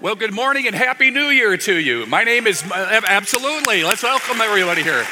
Well, good morning and Happy New Year to you. My name is, absolutely, let's welcome everybody here.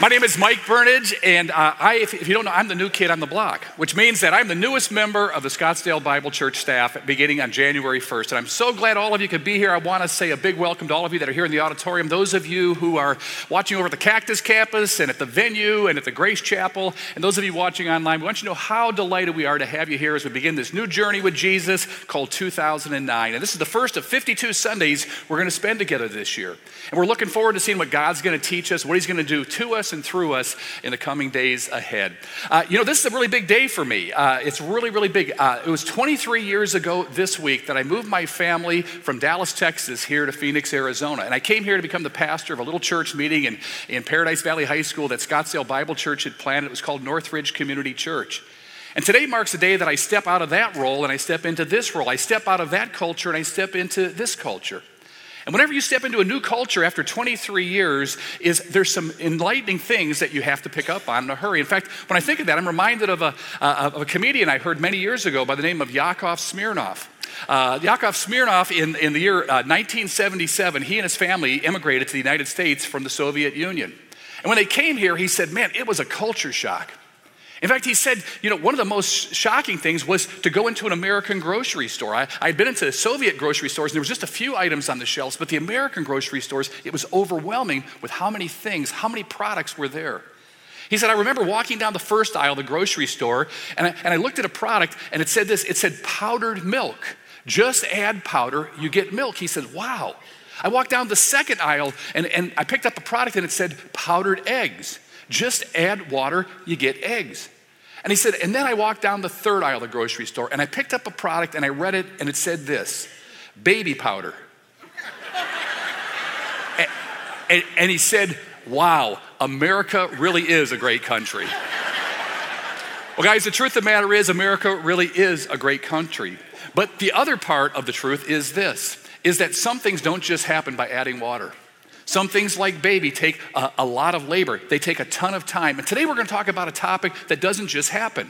My name is Mike Burnage, and if you don't know, I'm the new kid on the block, which means that I'm the newest member of the Scottsdale Bible Church staff beginning on January 1st. And I'm so glad all of you could be here. I want to say a big welcome to all of you that are here in the auditorium, those of you who are watching over at the Cactus Campus and at the venue and at the Grace Chapel, and those of you watching online. We want you to know how delighted we are to have you here as we begin this new journey with Jesus called 2009. And this is the first of 52 Sundays we're going to spend together this year. And we're looking forward to seeing what God's going to teach us, what he's going to do to us and through us in the coming days ahead. This is a really big day for me. It's really, really big. It was 23 years ago this week that I moved my family from Dallas, Texas here to Phoenix, Arizona. And I came here to become the pastor of a little church meeting in Paradise Valley High School that Scottsdale Bible Church had planted. It was called Northridge Community Church. And today marks the day that I step out of that role and I step into this role. I step out of that culture and I step into this culture. And whenever you step into a new culture after 23 years, there's some enlightening things that you have to pick up on in a hurry. In fact, when I think of that, I'm reminded of a comedian I heard many years ago by the name of Yakov Smirnoff. Yakov Smirnoff, in the year 1977, he and his family immigrated to the United States from the Soviet Union. And when they came here, he said, man, it was a culture shock. In fact, he said, one of the most shocking things was to go into an American grocery store. I had been into Soviet grocery stores, and there was just a few items on the shelves, but the American grocery stores, it was overwhelming with how many things, how many products were there. He said, I remember walking down the first aisle of the grocery store, and I looked at a product, and it said this. It said, powdered milk. Just add powder, you get milk. He said, wow. I walked down the second aisle, and I picked up a product, and it said, powdered eggs. Just add water, you get eggs. And he said, and then I walked down the third aisle of the grocery store and I picked up a product and I read it and it said this, baby powder. and he said, wow, America really is a great country. Well, guys, the truth of the matter is America really is a great country. But the other part of the truth is this, is that some things don't just happen by adding water. Some things like baby take a lot of labor. They take a ton of time. And today we're going to talk about a topic that doesn't just happen.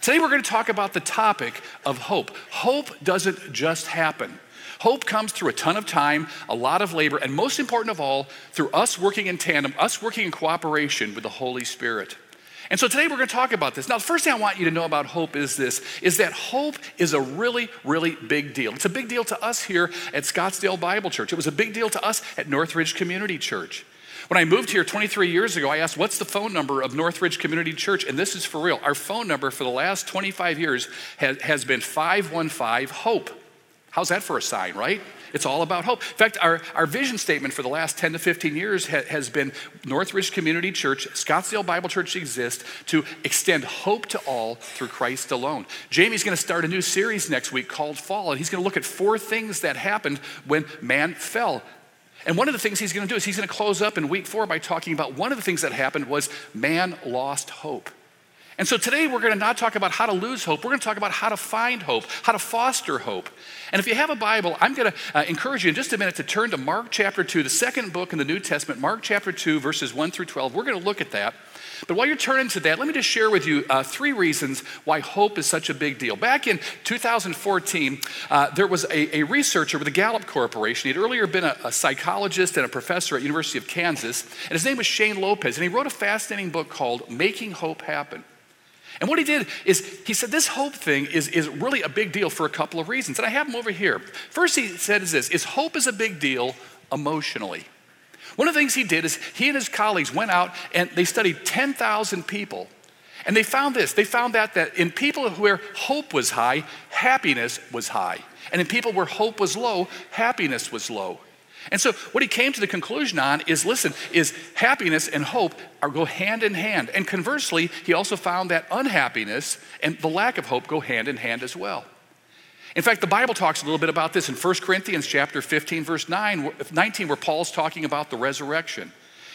Today we're going to talk about the topic of hope. Hope doesn't just happen. Hope comes through a ton of time, a lot of labor, and most important of all, through us working in tandem, us working in cooperation with the Holy Spirit. And so today we're going to talk about this. Now, the first thing I want you to know about hope is this, is that hope is a really, really big deal. It's a big deal to us here at Scottsdale Bible Church. It was a big deal to us at Northridge Community Church. When I moved here 23 years ago, I asked, what's the phone number of Northridge Community Church? And this is for real. Our phone number for the last 25 years has been 515-HOPE. How's that for a sign, right? It's all about hope. In fact, our vision statement for the last 10 to 15 years has been Northridge Community Church, Scottsdale Bible Church exists to extend hope to all through Christ alone. Jamie's going to start a new series next week called Fall, and he's going to look at 4 things that happened when man fell. And one of the things he's going to do is he's going to close up in week 4 by talking about one of the things that happened was man lost hope. And so today we're going to not talk about how to lose hope. We're going to talk about how to find hope, how to foster hope. And if you have a Bible, I'm going to encourage you in just a minute to turn to Mark chapter 2, the second book in the New Testament, Mark chapter 2, verses 1 through 12. We're going to look at that. But while you're turning to that, let me just share with you 3 reasons why hope is such a big deal. Back in 2014, there was a researcher with the Gallup Corporation. He'd earlier been a psychologist and a professor at University of Kansas, and his name was Shane Lopez, and he wrote a fascinating book called Making Hope Happen. And what he did is he said this hope thing is really a big deal for a couple of reasons, and I have them over here. First he said is this, is hope is a big deal emotionally. One of the things he did is he and his colleagues went out and they studied 10,000 people. And they found this, they found that in people where hope was high, happiness was high. And in people where hope was low, happiness was low. And so what he came to the conclusion on is happiness and hope go hand in hand. And conversely, he also found that unhappiness and the lack of hope go hand in hand as well. In fact, the Bible talks a little bit about this in 1 Corinthians chapter 15, verse 19, where Paul's talking about the resurrection.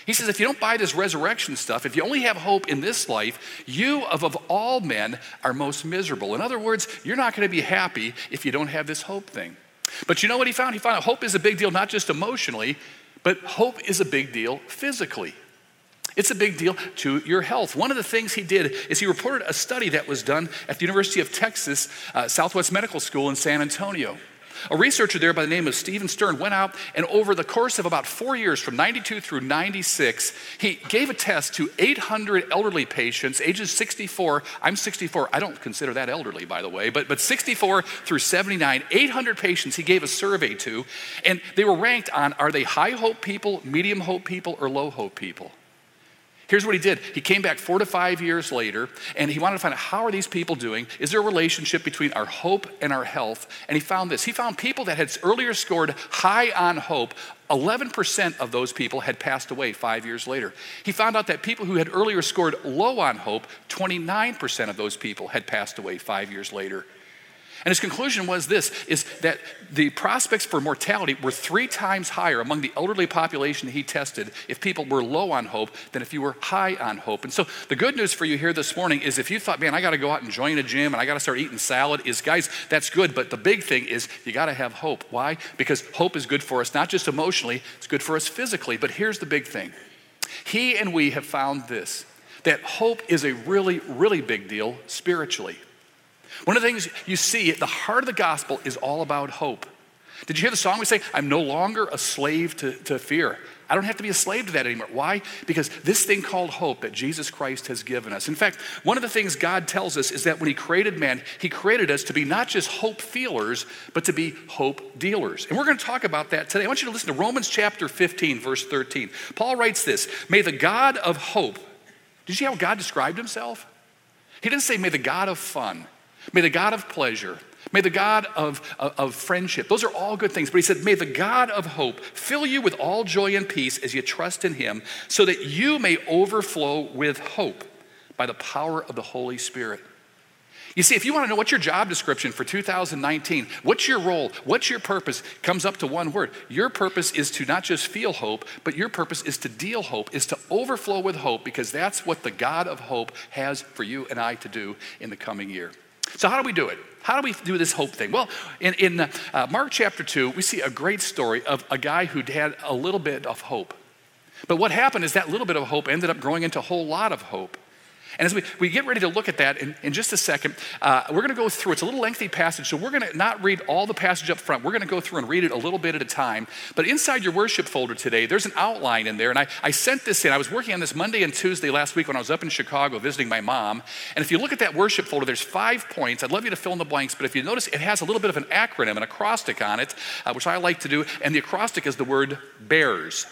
He He says, if you don't buy this resurrection stuff, if you only have hope in this life, you of all men are most miserable. In other words, you're not going to be happy if you don't have this hope thing. But you know what he found? He found hope is a big deal, not just emotionally, but hope is a big deal physically. It's a big deal to your health. One of the things he did is he reported a study that was done at the University of Texas Southwest Medical School in San Antonio. A researcher there by the name of Stephen Stern went out and over the course of about 4 years, from 92 through 96, he gave a test to 800 elderly patients, ages 64, I'm 64, I don't consider that elderly, by the way, but 64 through 79, 800 patients he gave a survey to, and they were ranked on, are they high hope people, medium hope people, or low hope people? Here's what he did. He came back 4 to 5 years later, and he wanted to find out, how are these people doing? Is there a relationship between our hope and our health? And he found this. He found people that had earlier scored high on hope, 11% of those people had passed away 5 years later. He found out that people who had earlier scored low on hope, 29% of those people had passed away 5 years later. And his conclusion was this, is that the prospects for mortality were 3 times higher among the elderly population he tested if people were low on hope than if you were high on hope. And so the good news for you here this morning is if you thought, man, I gotta go out and join a gym and I gotta start eating salad, is guys, that's good, but the big thing is you gotta have hope. Why? Because hope is good for us, not just emotionally, it's good for us physically, but here's the big thing. He and we have found this, that hope is a really, really big deal spiritually. One of the things you see, the heart of the gospel is all about hope. Did you hear the song we say, I'm no longer a slave to fear. I don't have to be a slave to that anymore. Why? Because this thing called hope that Jesus Christ has given us. In fact, one of the things God tells us is that when he created man, he created us to be not just hope feelers, but to be hope dealers. And we're going to talk about that today. I want you to listen to Romans chapter 15, verse 13. Paul writes this, may the God of hope, did you see how God described himself? He didn't say, may the God of fun. May the God of pleasure, may the God of friendship, those are all good things. But he said, may the God of hope fill you with all joy and peace as you trust in him so that you may overflow with hope by the power of the Holy Spirit. You see, if you want to know what's your job description for 2019, what's your role, what's your purpose, comes up to one word. Your purpose is to not just feel hope, but your purpose is to deal hope, is to overflow with hope, because that's what the God of hope has for you and I to do in the coming year. So how do we do it? How do we do this hope thing? Well, in Mark chapter 2, we see a great story of a guy who had a little bit of hope. But what happened is that little bit of hope ended up growing into a whole lot of hope. And as we get ready to look at that in just a second, we're going to go through, it's a little lengthy passage, so we're going to not read all the passage up front. We're going to go through and read it a little bit at a time. But inside your worship folder today, there's an outline in there, and I sent this in. I was working on this Monday and Tuesday last week when I was up in Chicago visiting my mom. And if you look at that worship folder, there's 5 points. I'd love you to fill in the blanks, but if you notice, it has a little bit of an acronym, an acrostic on it, which I like to do, and the acrostic is the word bears.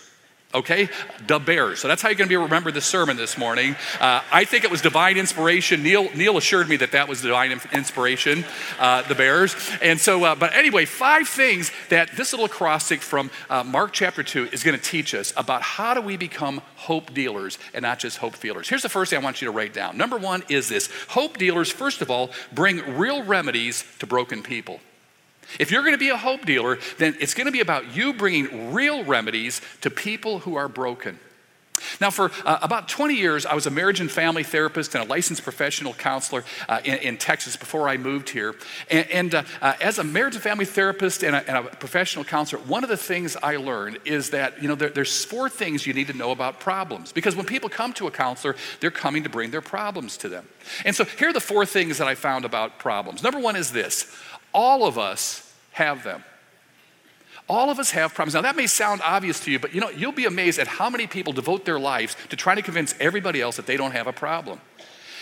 Okay, the bears. So that's how you're going to be able to remember the sermon this morning. I think it was divine inspiration. Neil assured me that was divine inspiration, the bears. And so, but anyway, 5 things that this little acrostic from Mark chapter 2 is going to teach us about how do we become hope dealers and not just hope feelers. Here's the first thing I want you to write down. Number one is this. Hope dealers, first of all, bring real remedies to broken people. If you're going to be a hope dealer, then it's going to be about you bringing real remedies to people who are broken. Now, for about 20 years, I was a marriage and family therapist and a licensed professional counselor in Texas before I moved here. And as a marriage and family therapist and a professional counselor, one of the things I learned is that, you know, there's 4 things you need to know about problems. Because when people come to a counselor, they're coming to bring their problems to them. And so here are the 4 things that I found about problems. Number one is this. All of us have them. All of us have problems. Now that may sound obvious to you, but you know, you'll be amazed at how many people devote their lives to trying to convince everybody else that they don't have a problem.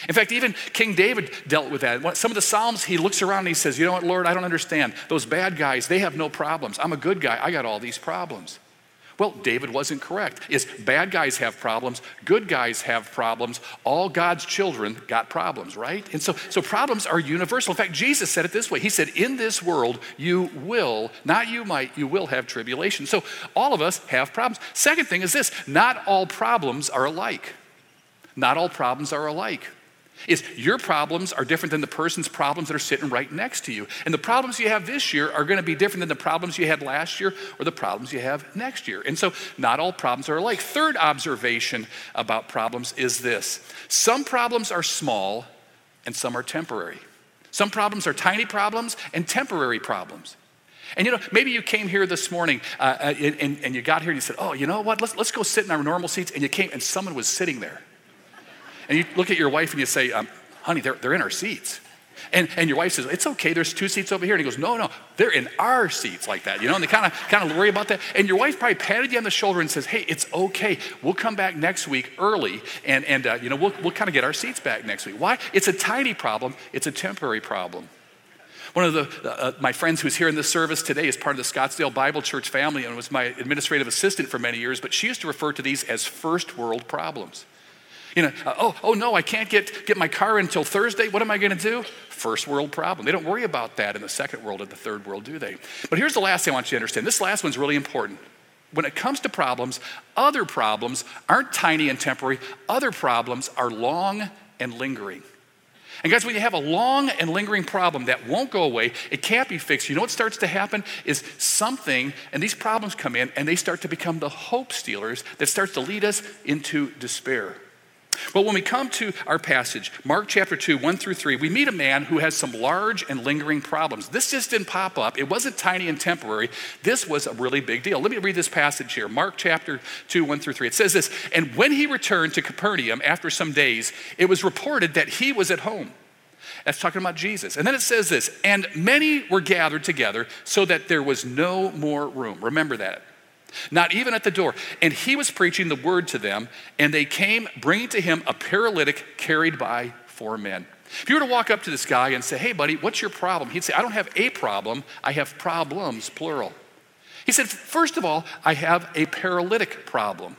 In fact, even King David dealt with that. Some of the Psalms, he looks around and he says, you know what, Lord, I don't understand. Those bad guys, they have no problems. I'm a good guy, I got all these problems. Well, David wasn't correct. Is bad guys have problems, good guys have problems, all God's children got problems, right? And so problems are universal. In fact, Jesus said it this way. He said, in this world, you will, not you might, you will have tribulation. So all of us have problems. Second thing is this, not all problems are alike. Not all problems are alike. is your problems are different than the person's problems that are sitting right next to you. And the problems you have this year are going to be different than the problems you had last year or the problems you have next year. And so not all problems are alike. Third observation about problems is this. Some problems are small and some are temporary. Some problems are tiny problems and temporary problems. And you know, maybe you came here this morning and you got here and you said, oh, you know what, let's go sit in our normal seats. And you came and someone was sitting there. And you look at your wife and you say, honey, they're in our seats. And your wife says, it's okay, there's two seats over here. And he goes, no, they're in our seats like that, you know, and they kind of worry about that. And your wife probably patted you on the shoulder and says, hey, it's okay. We'll come back next week early and you know, we'll kind of get our seats back next week. Why? It's a tiny problem. It's a temporary problem. One of my friends who's here in this service today is part of the Scottsdale Bible Church family and was my administrative assistant for many years, but she used to refer to these as first world problems. You know, no, I can't get my car until Thursday. What am I going to do? First world problem. They don't worry about that in the second world or the third world, do they? But here's the last thing I want you to understand. This last one's really important. When it comes to problems, other problems aren't tiny and temporary. Other problems are long and lingering. And guys, when you have a long and lingering problem that won't go away, it can't be fixed. You know what starts to happen is something, and these problems come in, and they start to become the hope stealers that starts to lead us into despair. But when we come to our passage, Mark chapter 2, 1-3, we meet a man who has some large and lingering problems. This just didn't pop up. It wasn't tiny and temporary. This was a really big deal. Let me read this passage here. Mark chapter 2, 1-3. It says this, and when he returned to Capernaum after some days, it was reported that he was at home. That's talking about Jesus. And then it says this, and many were gathered together so that there was no more room. Remember that. Not even at the door. And he was preaching the word to them, and they came bringing to him a paralytic carried by four men. If you were to walk up to this guy and say, hey, buddy, what's your problem? He'd say, I don't have a problem. I have problems, plural. He said, first of all, I have a paralytic problem.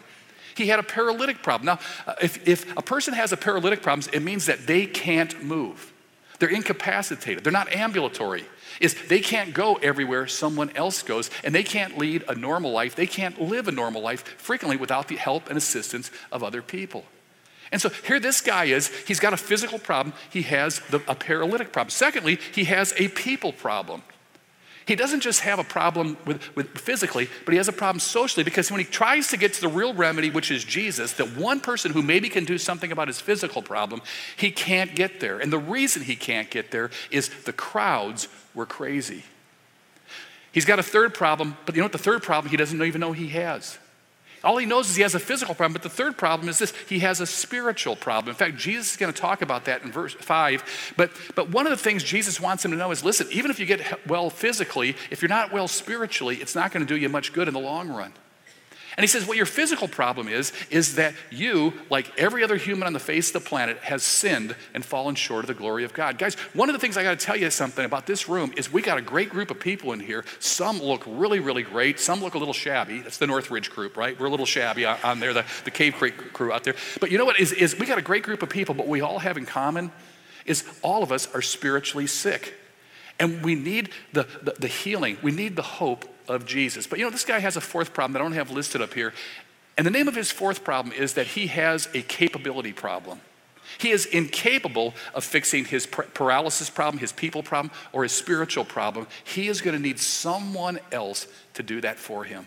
He had a paralytic problem. Now, if a person has a paralytic problem, it means that they can't move. They're incapacitated. They're not ambulatory. Is they can't go everywhere someone else goes, and they can't lead a normal life. They can't live a normal life frequently without the help and assistance of other people. And so here this guy is. He's got a physical problem. He has a paralytic problem. Secondly, he has a people problem. He doesn't just have a problem with physically, but he has a problem socially, because when he tries to get to the real remedy, which is Jesus, the one person who maybe can do something about his physical problem, he can't get there. And the reason he can't get there is the crowds were crazy. He's got a third problem, but you know what? The third problem he doesn't even know he has. All he knows is he has a physical problem, but the third problem is this. He has a spiritual problem. In fact, Jesus is going to talk about that in verse 5. But one of the things Jesus wants him to know is, listen, even if you get well physically, if you're not well spiritually, it's not going to do you much good in the long run. And he says, what your physical problem is that you, like every other human on the face of the planet, has sinned and fallen short of the glory of God. Guys, one of the things I got to tell you something about this room is we got a great group of people in here. Some look really, really great. Some look a little shabby. That's the Northridge group, right? We're a little shabby on there, the Cave Creek crew out there. But you know what is we got a great group of people, but what we all have in common is all of us are spiritually sick. And we need the healing. We need the hope of Jesus. But you know, this guy has a fourth problem that I don't have listed up here. And the name of his fourth problem is that he has a capability problem. He is incapable of fixing his paralysis problem, his people problem, or his spiritual problem. He is going to need someone else to do that for him.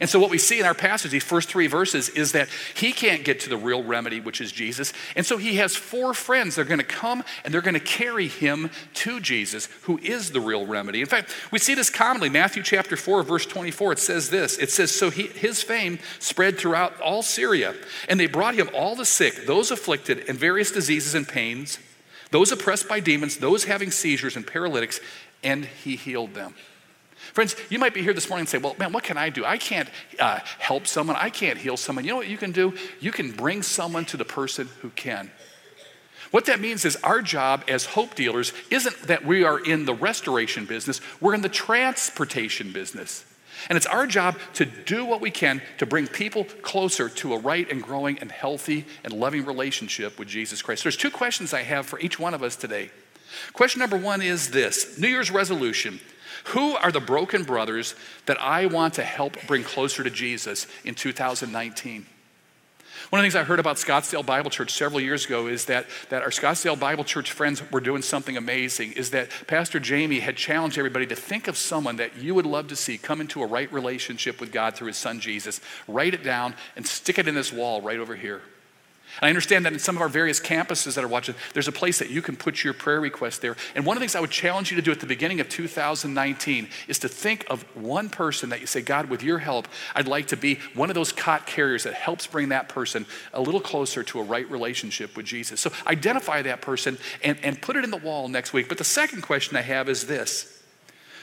And so what we see in our passage, these first three verses, is that he can't get to the real remedy, which is Jesus. And so he has four friends. They're going to come, and they're going to carry him to Jesus, who is the real remedy. In fact, we see this commonly. Matthew chapter 4, verse 24, it says this. It says, so his fame spread throughout all Syria, and they brought him all the sick, those afflicted in various diseases and pains, those oppressed by demons, those having seizures and paralytics, and he healed them. Friends, you might be here this morning and say, well, man, what can I do? I can't help someone. I can't heal someone. You know what you can do? You can bring someone to the person who can. What that means is our job as hope dealers isn't that we are in the restoration business. We're in the transportation business. And it's our job to do what we can to bring people closer to a right and growing and healthy and loving relationship with Jesus Christ. There's two questions I have for each one of us today. Question number one is this. New Year's resolution. Who are the broken brothers that I want to help bring closer to Jesus in 2019? One of the things I heard about Scottsdale Bible Church several years ago is that our Scottsdale Bible Church friends were doing something amazing, is that Pastor Jamie had challenged everybody to think of someone that you would love to see come into a right relationship with God through his son Jesus. Write it down and stick it in this wall right over here. And I understand that in some of our various campuses that are watching, there's a place that you can put your prayer request there. And one of the things I would challenge you to do at the beginning of 2019 is to think of one person that you say, God, with your help, I'd like to be one of those cot carriers that helps bring that person a little closer to a right relationship with Jesus. So identify that person and put it in the wall next week. But the second question I have is this.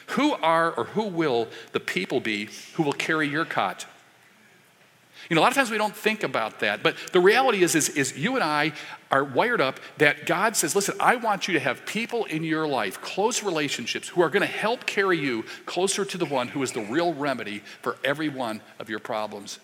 Who are or who will the people be who will carry your cot? You know, a lot of times we don't think about that, but the reality is you and I are wired up that God says, listen, I want you to have people in your life, close relationships, who are going to help carry you closer to the one who is the real remedy for every one of your problems.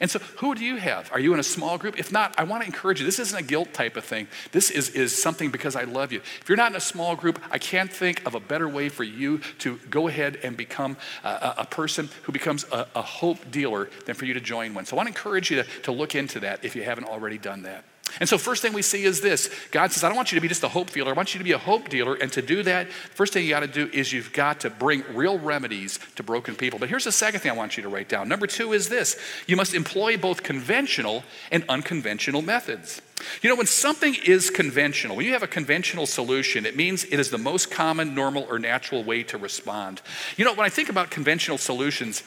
And so who do you have? Are you in a small group? If not, I want to encourage you. This isn't a guilt type of thing. This is something because I love you. If you're not in a small group, I can't think of a better way for you to go ahead and become a person who becomes a hope dealer than for you to join one. So I want to encourage you to look into that if you haven't already done that. And so first thing we see is this. God says, I don't want you to be just a hope dealer. I want you to be a hope dealer. And to do that, first thing you got to do is you've got to bring real remedies to broken people. But here's the second thing I want you to write down. Number two is this. You must employ both conventional and unconventional methods. You know, when something is conventional, when you have a conventional solution, it means it is the most common, normal, or natural way to respond. You know, when I think about conventional solutions,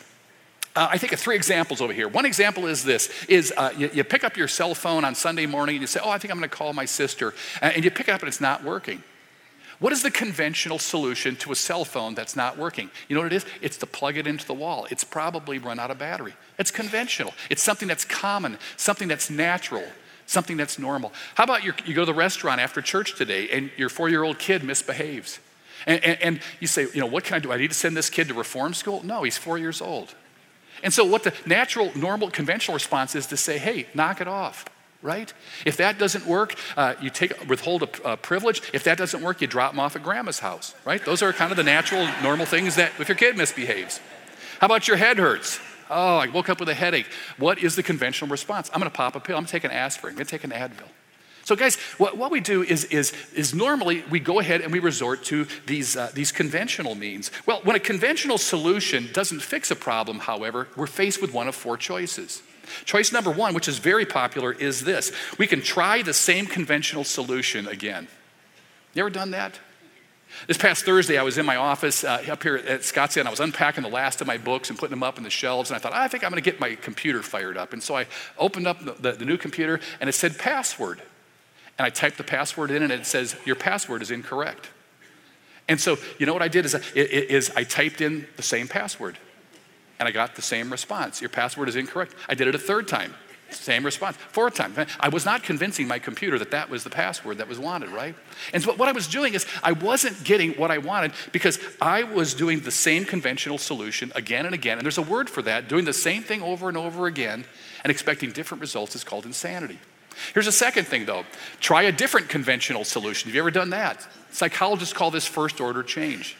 I think of three examples over here. One example is this, you pick up your cell phone on Sunday morning and you say, I think I'm going to call my sister. And you pick it up and it's not working. What is the conventional solution to a cell phone that's not working? You know what it is? It's to plug it into the wall. It's probably run out of battery. It's conventional. It's something that's common, something that's natural, something that's normal. How about you go to the restaurant after church today and your 4-year-old kid misbehaves? And you say, what can I do? I need to send this kid to reform school? No, he's 4 years old. And so what the natural, normal, conventional response is to say, hey, knock it off, right? If that doesn't work, you withhold a privilege. If that doesn't work, you drop them off at grandma's house, right? Those are kind of the natural, normal things that if your kid misbehaves. How about your head hurts? Oh, I woke up with a headache. What is the conventional response? I'm going to pop a pill. I'm going to take an aspirin. I'm going to take an Advil. So guys, what we do is normally we go ahead and we resort to these conventional means. Well, when a conventional solution doesn't fix a problem, however, we're faced with one of four choices. Choice number one, which is very popular, is this. We can try the same conventional solution again. You ever done that? This past Thursday, I was in my office up here at Scottsdale, and I was unpacking the last of my books and putting them up in the shelves, and I thought, I think I'm going to get my computer fired up. And so I opened up the new computer, and it said password. And I typed the password in and it says, your password is incorrect. And so you know what I did is I typed in the same password and I got the same response. Your password is incorrect. I did it a third time, same response. Fourth time. I was not convincing my computer that was the password that was wanted, right? And so what I was doing is I wasn't getting what I wanted because I was doing the same conventional solution again and again. And there's a word for that, doing the same thing over and over again and expecting different results is called insanity. Here's a second thing, though. Try a different conventional solution. Have you ever done that? Psychologists call this first-order change.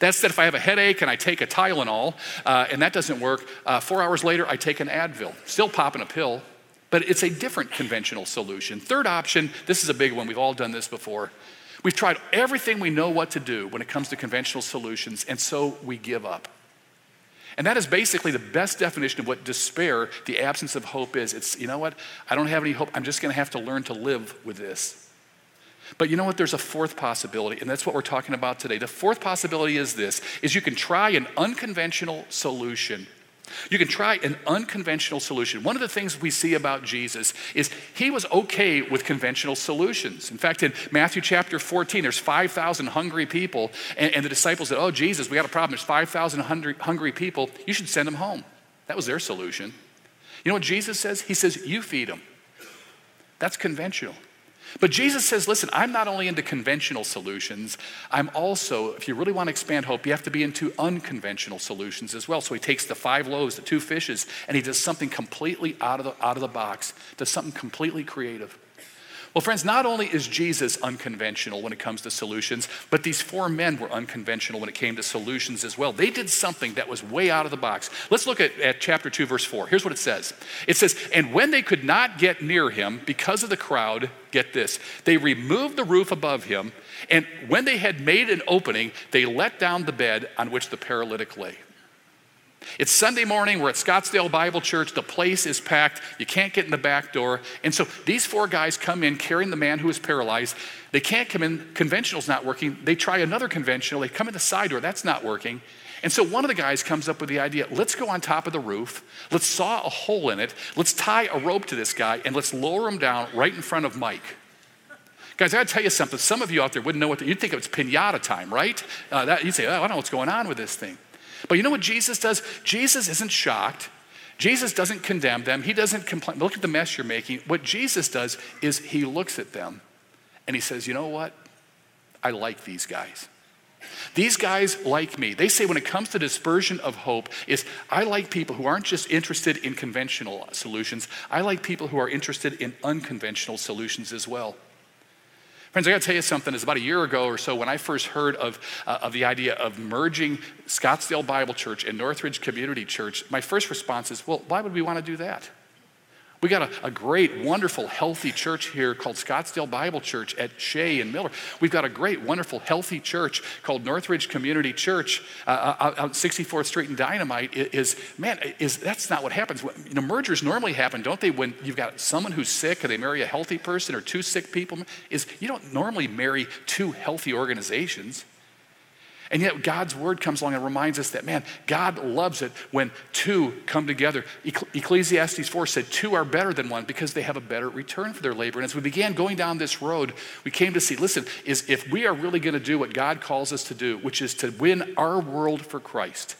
That's that if I have a headache and I take a Tylenol, and that doesn't work, 4 hours later I take an Advil. Still popping a pill, but it's a different conventional solution. Third option, this is a big one. We've all done this before. We've tried everything we know what to do when it comes to conventional solutions, and so we give up. And that is basically the best definition of what despair, the absence of hope is. It's, you know what? I don't have any hope. I'm just going to have to learn to live with this. But you know what? There's a fourth possibility, and that's what we're talking about today. The fourth possibility is this, is you can try an unconventional solution. You can try an unconventional solution. One of the things we see about Jesus is he was okay with conventional solutions. In fact, in Matthew chapter 14, there's 5,000 hungry people, and the disciples said, Jesus, we got a problem. There's 5,000 hungry people. You should send them home. That was their solution. You know what Jesus says? He says, you feed them. That's conventional. But Jesus says, listen, I'm not only into conventional solutions, I'm also, if you really want to expand hope, you have to be into unconventional solutions as well. So he takes the 5 loaves, the 2 fishes, and he does something completely out of the box, does something completely creative. Well, friends, not only is Jesus unconventional when it comes to solutions, but these four men were unconventional when it came to solutions as well. They did something that was way out of the box. Let's look at chapter 2, verse 4. Here's what it says. It says, and when they could not get near him because of the crowd, get this, they removed the roof above him, and when they had made an opening, they let down the bed on which the paralytic lay. It's Sunday morning, we're at Scottsdale Bible Church, the place is packed, you can't get in the back door, and so these four guys come in carrying the man who is paralyzed. They can't come in, conventional's not working, they try another conventional, they come in the side door, that's not working. And so one of the guys comes up with the idea, let's go on top of the roof, let's saw a hole in it, let's tie a rope to this guy, and let's lower him down right in front of Mike. Guys, I gotta tell you something, some of you out there wouldn't know what, you'd think it was pinata time, right? You'd say, oh, I don't know what's going on with this thing. But you know what Jesus does? Jesus isn't shocked. Jesus doesn't condemn them. He doesn't complain. Look at the mess you're making. What Jesus does is he looks at them and he says, you know what? I like these guys. These guys like me. They say when it comes to dispersion of hope is I like people who aren't just interested in conventional solutions. I like people who are interested in unconventional solutions as well. Friends, I gotta tell you something. It's about a year ago or so when I first heard of the idea of merging Scottsdale Bible Church and Northridge Community Church, my first response is, well, why would we wanna do that? We got a great, wonderful, healthy church here called Scottsdale Bible Church at Shea and Miller. We've got a great, wonderful, healthy church called Northridge Community Church out 64th Street and Dynamite. That's not what happens. You know, mergers normally happen, don't they? When you've got someone who's sick and they marry a healthy person or two sick people, you don't normally marry two healthy organizations. And yet God's word comes along and reminds us that, man, God loves it when two come together. Ecclesiastes 4 said two are better than one because they have a better return for their labor. And as we began going down this road, we came to see, listen, is if we are really going to do what God calls us to do, which is to win our world for Christ,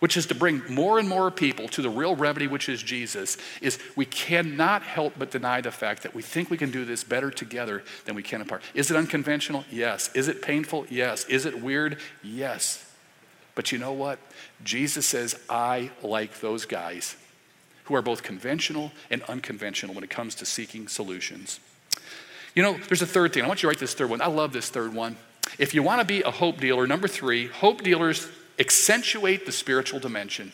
which is to bring more and more people to the real remedy, which is Jesus, is we cannot help but deny the fact that we think we can do this better together than we can apart. Is it unconventional? Yes. Is it painful? Yes. Is it weird? Yes. But you know what? Jesus says, I like those guys who are both conventional and unconventional when it comes to seeking solutions. You know, there's a third thing. I want you to write this third one. I love this third one. If you want to be a hope dealer, number three, hope dealers accentuate the spiritual dimension.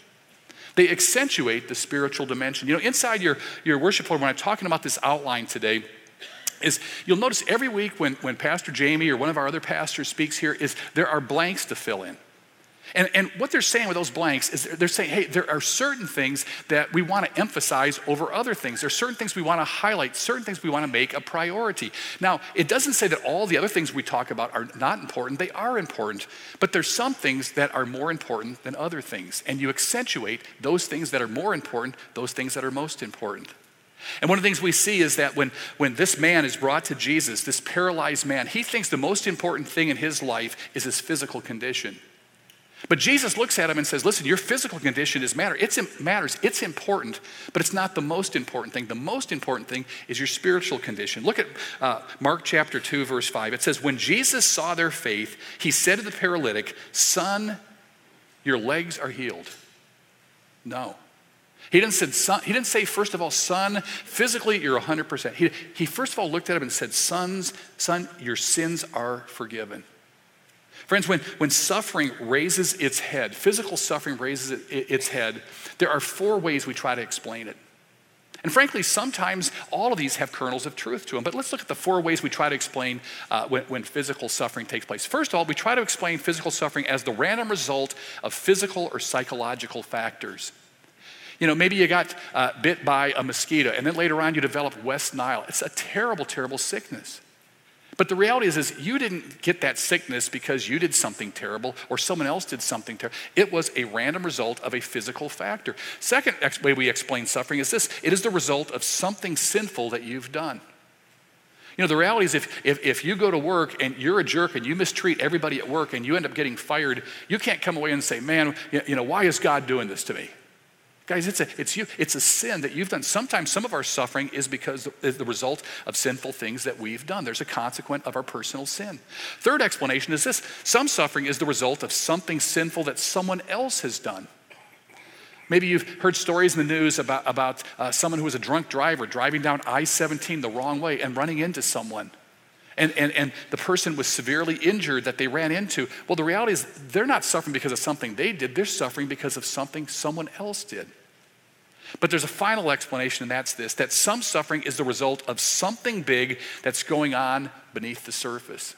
They accentuate the spiritual dimension. You know, inside your worship floor, when I'm talking about this outline today, is you'll notice every week when Pastor Jamie or one of our other pastors speaks here, is there are blanks to fill in. And what they're saying with those blanks is they're saying, hey, there are certain things that we want to emphasize over other things. There are certain things we want to highlight, certain things we want to make a priority. Now, it doesn't say that all the other things we talk about are not important. They are important, but there's some things that are more important than other things. And you accentuate those things that are more important, those things that are most important. And one of the things we see is that when this man is brought to Jesus, this paralyzed man, he thinks the most important thing in his life is his physical condition. But Jesus looks at him and says, listen, your physical condition matters. It's important, but it's not the most important thing. The most important thing is your spiritual condition. Look at Mark chapter 2, verse 5. It says, when Jesus saw their faith, he said to the paralytic, son, your legs are healed. No. He didn't say, first of all, son, physically, you're 100%. He first of all looked at him and said, son, your sins are forgiven. Friends, when suffering raises its head, physical suffering raises its head, there are four ways we try to explain it. And frankly, sometimes all of these have kernels of truth to them, but let's look at the four ways we try to explain when physical suffering takes place. First of all, we try to explain physical suffering as the random result of physical or psychological factors. You know, maybe you got bit by a mosquito, and then later on you develop West Nile. It's a terrible, terrible sickness. But the reality is you didn't get that sickness because you did something terrible or someone else did something terrible. It was a random result of a physical factor. Second way we explain suffering is this. It is the result of something sinful that you've done. You know, the reality is if you go to work and you're a jerk and you mistreat everybody at work and you end up getting fired, you can't come away and say, man, you know, why is God doing this to me? Guys, it's a sin that you've done. Sometimes some of our suffering is the result of sinful things that we've done. There's a consequence of our personal sin. Third explanation is this. Some suffering is the result of something sinful that someone else has done. Maybe you've heard stories in the news about someone who was a drunk driver driving down I-17 the wrong way and running into someone. And the person was severely injured that they ran into. Well, the reality is they're not suffering because of something they did. They're suffering because of something someone else did. But there's a final explanation, and that's this, that some suffering is the result of something big that's going on beneath the surface.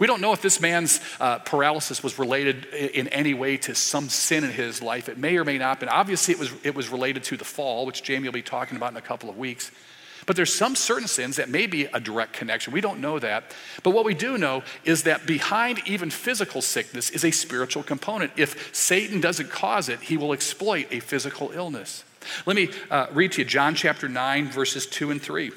We don't know if this man's paralysis was related in any way to some sin in his life. It may or may not have been. Obviously, it was related to the fall, which Jamie will be talking about in a couple of weeks. But there's some certain sins that may be a direct connection. We don't know that. But what we do know is that behind even physical sickness is a spiritual component. If Satan doesn't cause it, he will exploit a physical illness. Let me read to you John chapter 9, verses 2 and 3.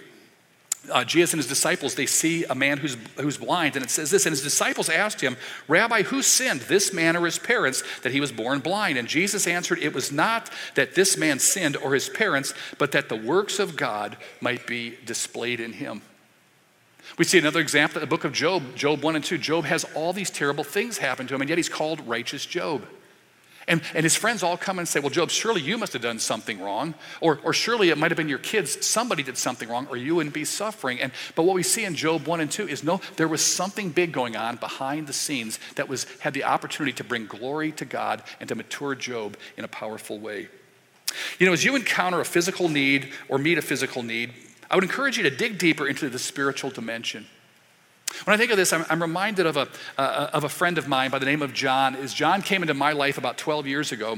Jesus and his disciples, they see a man who's blind, and it says this, and his disciples asked him, Rabbi, who sinned, this man or his parents, that he was born blind? And Jesus answered, it was not that this man sinned or his parents, but that the works of God might be displayed in him. We see another example in the book of Job, Job 1 and 2. Job has all these terrible things happen to him, and yet he's called righteous Job. And his friends all come and say, well, Job, surely you must have done something wrong, or surely it might have been your kids, somebody did something wrong, or you wouldn't be suffering. But what we see in Job 1 and 2 is, no, there was something big going on behind the scenes that had the opportunity to bring glory to God and to mature Job in a powerful way. You know, as you encounter a physical need or meet a physical need, I would encourage you to dig deeper into the spiritual dimension. When I think of this, I'm reminded of a friend of mine by the name of John. John came into my life about 12 years ago,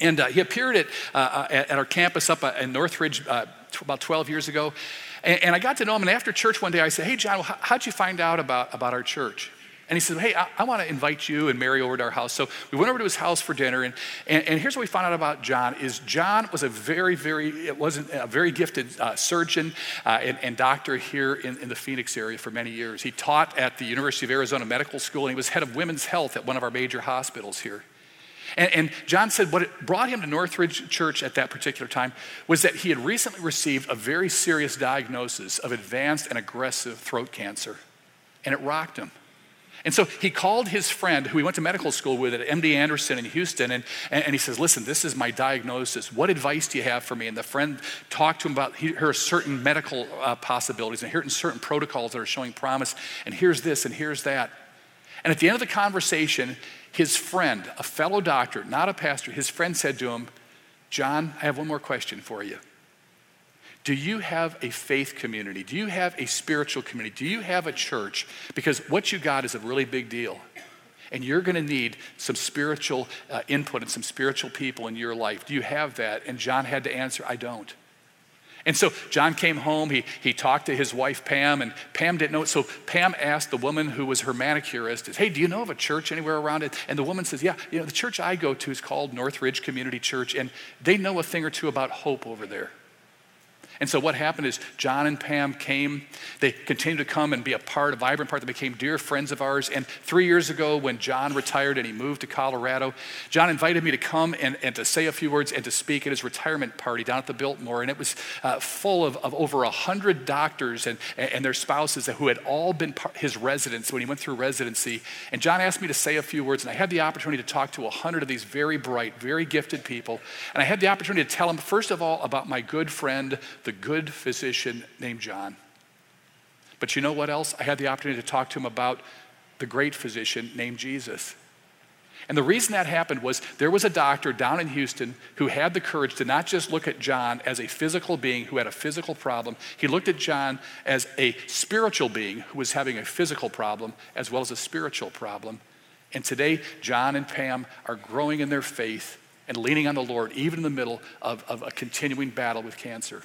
and he appeared at our campus up in Northridge about 12 years ago, and I got to know him, and after church one day, I said, hey, John, how'd you find out about our church? And he said, hey, I want to invite you and Mary over to our house. So we went over to his house for dinner, and here's what we found out about John, is John was a very gifted surgeon and doctor here in the Phoenix area for many years. He taught at the University of Arizona Medical School, and he was head of women's health at one of our major hospitals here. And John said what it brought him to Northridge Church at that particular time was that he had recently received a very serious diagnosis of advanced and aggressive throat cancer, and it rocked him. And so he called his friend who he went to medical school with at MD Anderson in Houston, and he says, listen, this is my diagnosis. What advice do you have for me? And the friend talked to him about her certain medical possibilities and here's certain protocols that are showing promise, and here's this and here's that. And at the end of the conversation, his friend, a fellow doctor, not a pastor, his friend said to him, John, I have one more question for you. Do you have a faith community? Do you have a spiritual community? Do you have a church? Because what you got is a really big deal. And you're going to need some spiritual input and some spiritual people in your life. Do you have that? And John had to answer, I don't. And so John came home. He talked to his wife, Pam, and Pam didn't know it. So Pam asked the woman who was her manicurist, hey, do you know of a church anywhere around it? And the woman says, yeah, you know, the church I go to is called Northridge Community Church, and they know a thing or two about hope over there. And so what happened is John and Pam came. They continued to come and be a vibrant part. They became dear friends of ours. And 3 years ago when John retired and he moved to Colorado, John invited me to come and to say a few words and to speak at his retirement party down at the Biltmore. And it was full of over 100 doctors and their spouses who had all been his residents when he went through residency. And John asked me to say a few words, and I had the opportunity to talk to 100 of these very bright, very gifted people. And I had the opportunity to tell them, first of all, about my good friend, the good physician named John. But you know what else? I had the opportunity to talk to him about the great physician named Jesus. And the reason that happened was there was a doctor down in Houston who had the courage to not just look at John as a physical being who had a physical problem. He looked at John as a spiritual being who was having a physical problem as well as a spiritual problem. And today, John and Pam are growing in their faith and leaning on the Lord, even in the middle of a continuing battle with cancer.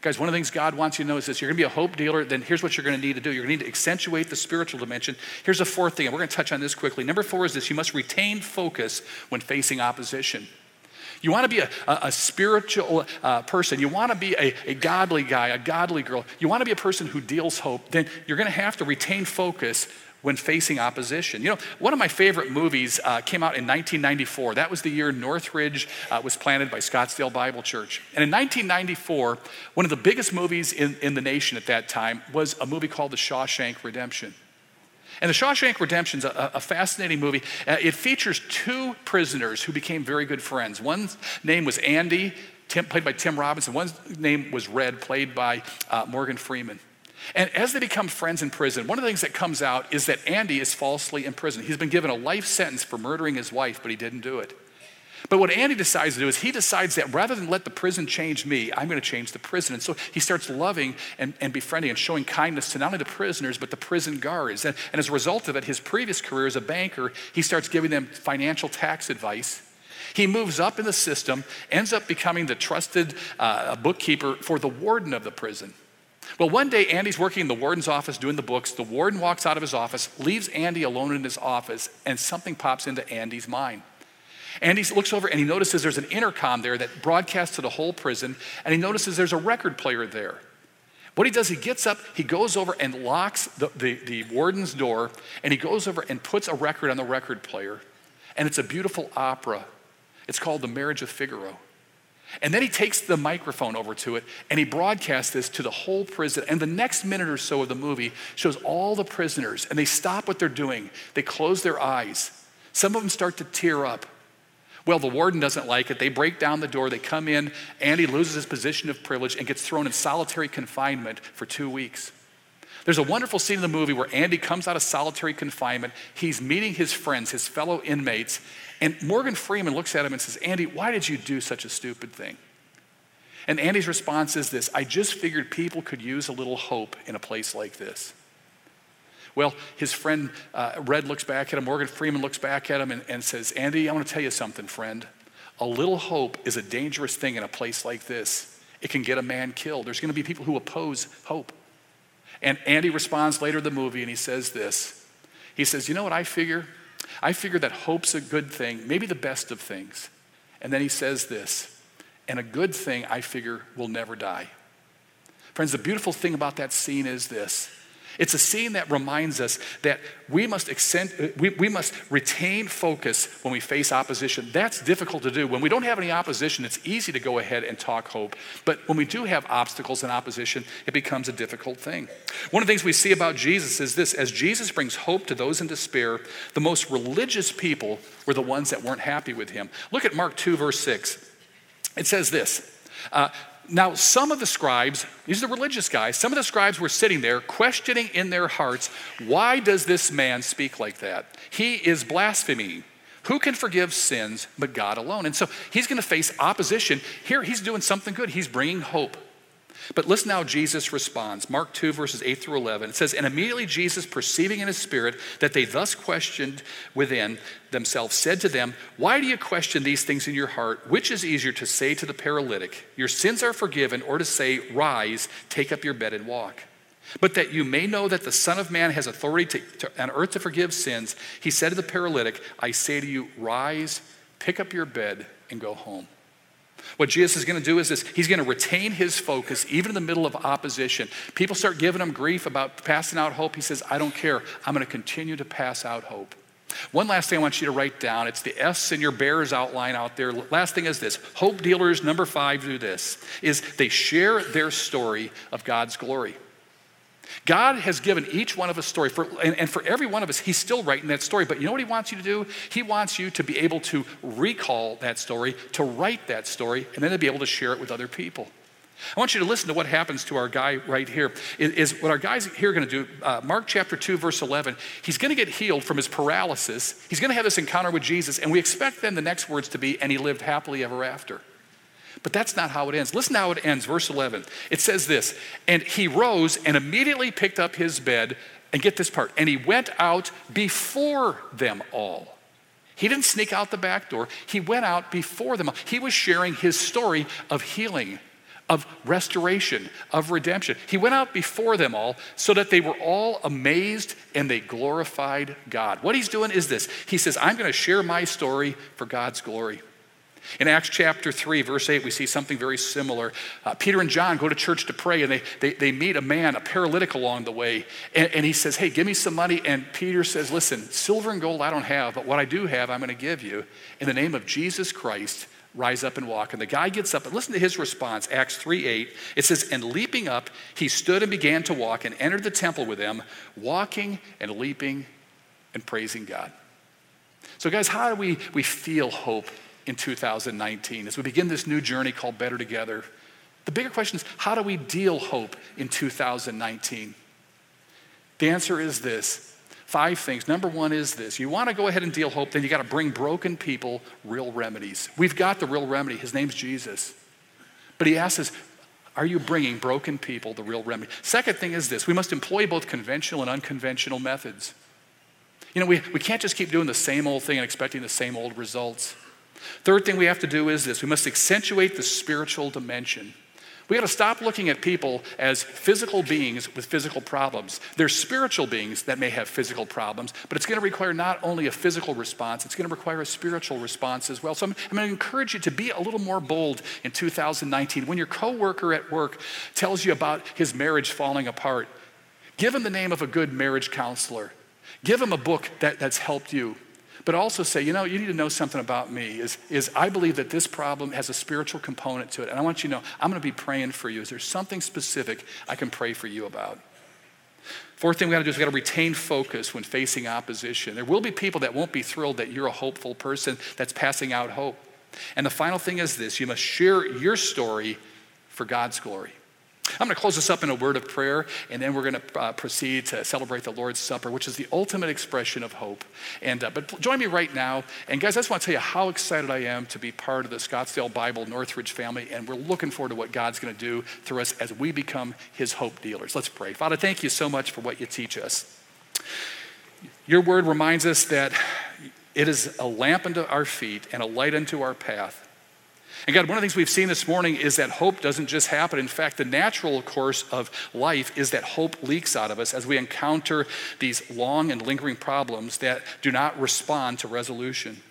Guys, one of the things God wants you to know is this. You're going to be a hope dealer, then here's what you're going to need to do. You're going to need to accentuate the spiritual dimension. Here's the fourth thing, and we're going to touch on this quickly. Number four is this. You must retain focus when facing opposition. You want to be a spiritual person. You want to be a godly guy, a godly girl. You want to be a person who deals hope. Then you're going to have to retain focus when facing opposition. You know, one of my favorite movies came out in 1994. That was the year Northridge was planted by Scottsdale Bible Church. And in 1994, one of the biggest movies in the nation at that time was a movie called The Shawshank Redemption. And The Shawshank Redemption is a fascinating movie. It features two prisoners who became very good friends. One's name was Andy, played by Tim Robinson. One's name was Red, played by Morgan Freeman. And as they become friends in prison, one of the things that comes out is that Andy is falsely imprisoned. He's been given a life sentence for murdering his wife, but he didn't do it. But what Andy decides to do is he decides that rather than let the prison change me, I'm going to change the prison. And so he starts loving and befriending and showing kindness to not only the prisoners, but the prison guards. And as a result of it, his previous career as a banker, he starts giving them financial tax advice. He moves up in the system, ends up becoming the trusted bookkeeper for the warden of the prison. Well, one day, Andy's working in the warden's office doing the books. The warden walks out of his office, leaves Andy alone in his office, and something pops into Andy's mind. Andy looks over and he notices there's an intercom there that broadcasts to the whole prison, and he notices there's a record player there. What he does, he gets up, he goes over and locks the warden's door, and he goes over and puts a record on the record player, and it's a beautiful opera. It's called The Marriage of Figaro. And then he takes the microphone over to it, and he broadcasts this to the whole prison. And the next minute or so of the movie shows all the prisoners, and they stop what they're doing. They close their eyes. Some of them start to tear up. Well, the warden doesn't like it. They break down the door. They come in. Andy loses his position of privilege and gets thrown in solitary confinement for 2 weeks. There's a wonderful scene in the movie where Andy comes out of solitary confinement. He's meeting his friends, his fellow inmates, and Morgan Freeman looks at him and says, "Andy, why did you do such a stupid thing?" And Andy's response is this: "I just figured people could use a little hope in a place like this." Well, his friend Red looks back at him, Morgan Freeman looks back at him and says, "Andy, I want to tell you something, friend. A little hope is a dangerous thing in a place like this. It can get a man killed. There's going to be people who oppose hope." And Andy responds later in the movie and he says this. He says, "You know what I figure? I figure that hope's a good thing, maybe the best of things." And then he says this, "And a good thing, I figure, will never die." Friends, the beautiful thing about that scene is this. It's a scene that reminds us that we must retain focus when we face opposition. That's difficult to do. When we don't have any opposition, it's easy to go ahead and talk hope. But when we do have obstacles and opposition, it becomes a difficult thing. One of the things we see about Jesus is this: as Jesus brings hope to those in despair, the most religious people were the ones that weren't happy with him. Look at Mark 2, verse 6. It says this, "Now, some of the scribes," these are the religious guys, "some of the scribes were sitting there questioning in their hearts, 'Why does this man speak like that? He is blaspheming. Who can forgive sins but God alone?'" And so he's going to face opposition. Here he's doing something good. He's bringing hope. But listen how Jesus responds. Mark 2, verses 8 through 11. It says, "And immediately Jesus, perceiving in his spirit that they thus questioned within themselves, said to them, 'Why do you question these things in your heart? Which is easier to say to the paralytic, "Your sins are forgiven," or to say, "Rise, take up your bed and walk"? But that you may know that the Son of Man has authority on earth to forgive sins, he said to the paralytic, "I say to you, rise, pick up your bed, and go home."" What Jesus is going to do is this: he's going to retain his focus even in the middle of opposition. People start giving him grief about passing out hope. He says, "I don't care. I'm going to continue to pass out hope." One last thing I want you to write down. It's the F's in your Bears outline out there. Last thing is this. Hope dealers, number 5, do this, is they share their story of God's glory. God has given each one of us a story, and for every one of us, he's still writing that story. But you know what he wants you to do? He wants you to be able to recall that story, to write that story, and then to be able to share it with other people. I want you to listen to what happens to our guy right here. Is what our guy's here going to do, Mark chapter 2, verse 11, he's going to get healed from his paralysis. He's going to have this encounter with Jesus, and we expect then the next words to be, "And he lived happily ever after." But that's not how it ends. Listen to how it ends, verse 11. It says this, "And he rose and immediately picked up his bed," and get this part, "and he went out before them all." He didn't sneak out the back door. He went out before them all. He was sharing his story of healing, of restoration, of redemption. He went out before them all so that they were all amazed and they glorified God. What he's doing is this. He says, "I'm going to share my story for God's glory." In Acts chapter 3, verse 8, we see something very similar. Peter and John go to church to pray, and they meet a man, a paralytic along the way, and he says, "Hey, give me some money." And Peter says, "Listen, silver and gold I don't have, but what I do have I'm going to give you. In the name of Jesus Christ, rise up and walk. And the guy gets up, and listen to his response, Acts 3:8. It says, and leaping up, he stood and began to walk and entered the temple with them, walking and leaping and praising God. So guys, how do we feel hope in 2019? As we begin this new journey called Better Together, the bigger question is, how do we deal hope in 2019? The answer is this, 5 things. Number 1 is this, you wanna go ahead and deal hope, then you gotta bring broken people real remedies. We've got the real remedy, his name's Jesus. But he asks us, are you bringing broken people the real remedy? Second thing is this, we must employ both conventional and unconventional methods. You know, we can't just keep doing the same old thing and expecting the same old results. Third thing we have to do is this, we must accentuate the spiritual dimension. We gotta stop looking at people as physical beings with physical problems. They're spiritual beings that may have physical problems, but it's gonna require not only a physical response, it's gonna require a spiritual response as well. So I'm gonna encourage you to be a little more bold in 2019. When your coworker at work tells you about his marriage falling apart, give him the name of a good marriage counselor. Give him a book that's helped you. But also say, you know, you need to know something about me is I believe that this problem has a spiritual component to it. And I want you to know, I'm gonna be praying for you. Is there something specific I can pray for you about? Fourth thing we gotta do is we gotta retain focus when facing opposition. There will be people that won't be thrilled that you're a hopeful person that's passing out hope. And the final thing is this, you must share your story for God's glory. I'm gonna close this up in a word of prayer, and then we're gonna proceed to celebrate the Lord's Supper, which is the ultimate expression of hope. And but join me right now. And guys, I just wanna tell you how excited I am to be part of the Scottsdale Bible Northridge family, and we're looking forward to what God's gonna do through us as we become his hope dealers. Let's pray. Father, thank you so much for what you teach us. Your word reminds us that it is a lamp unto our feet and a light unto our path. And God, one of the things we've seen this morning is that hope doesn't just happen. In fact, the natural course of life is that hope leaks out of us as we encounter these long and lingering problems that do not respond to resolution.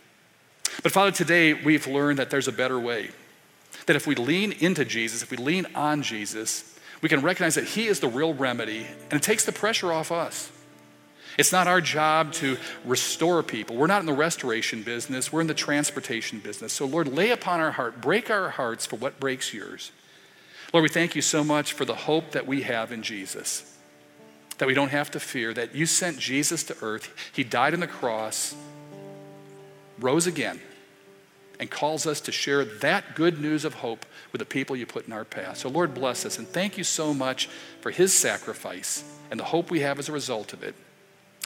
But Father, today we've learned that there's a better way. That if we lean into Jesus, if we lean on Jesus, we can recognize that he is the real remedy, and it takes the pressure off us. It's not our job to restore people. We're not in the restoration business. We're in the transportation business. So Lord, lay upon our heart, break our hearts for what breaks yours. Lord, we thank you so much for the hope that we have in Jesus, that we don't have to fear, that you sent Jesus to earth. He died on the cross, rose again, and calls us to share that good news of hope with the people you put in our path. So Lord, bless us, and thank you so much for his sacrifice and the hope we have as a result of it.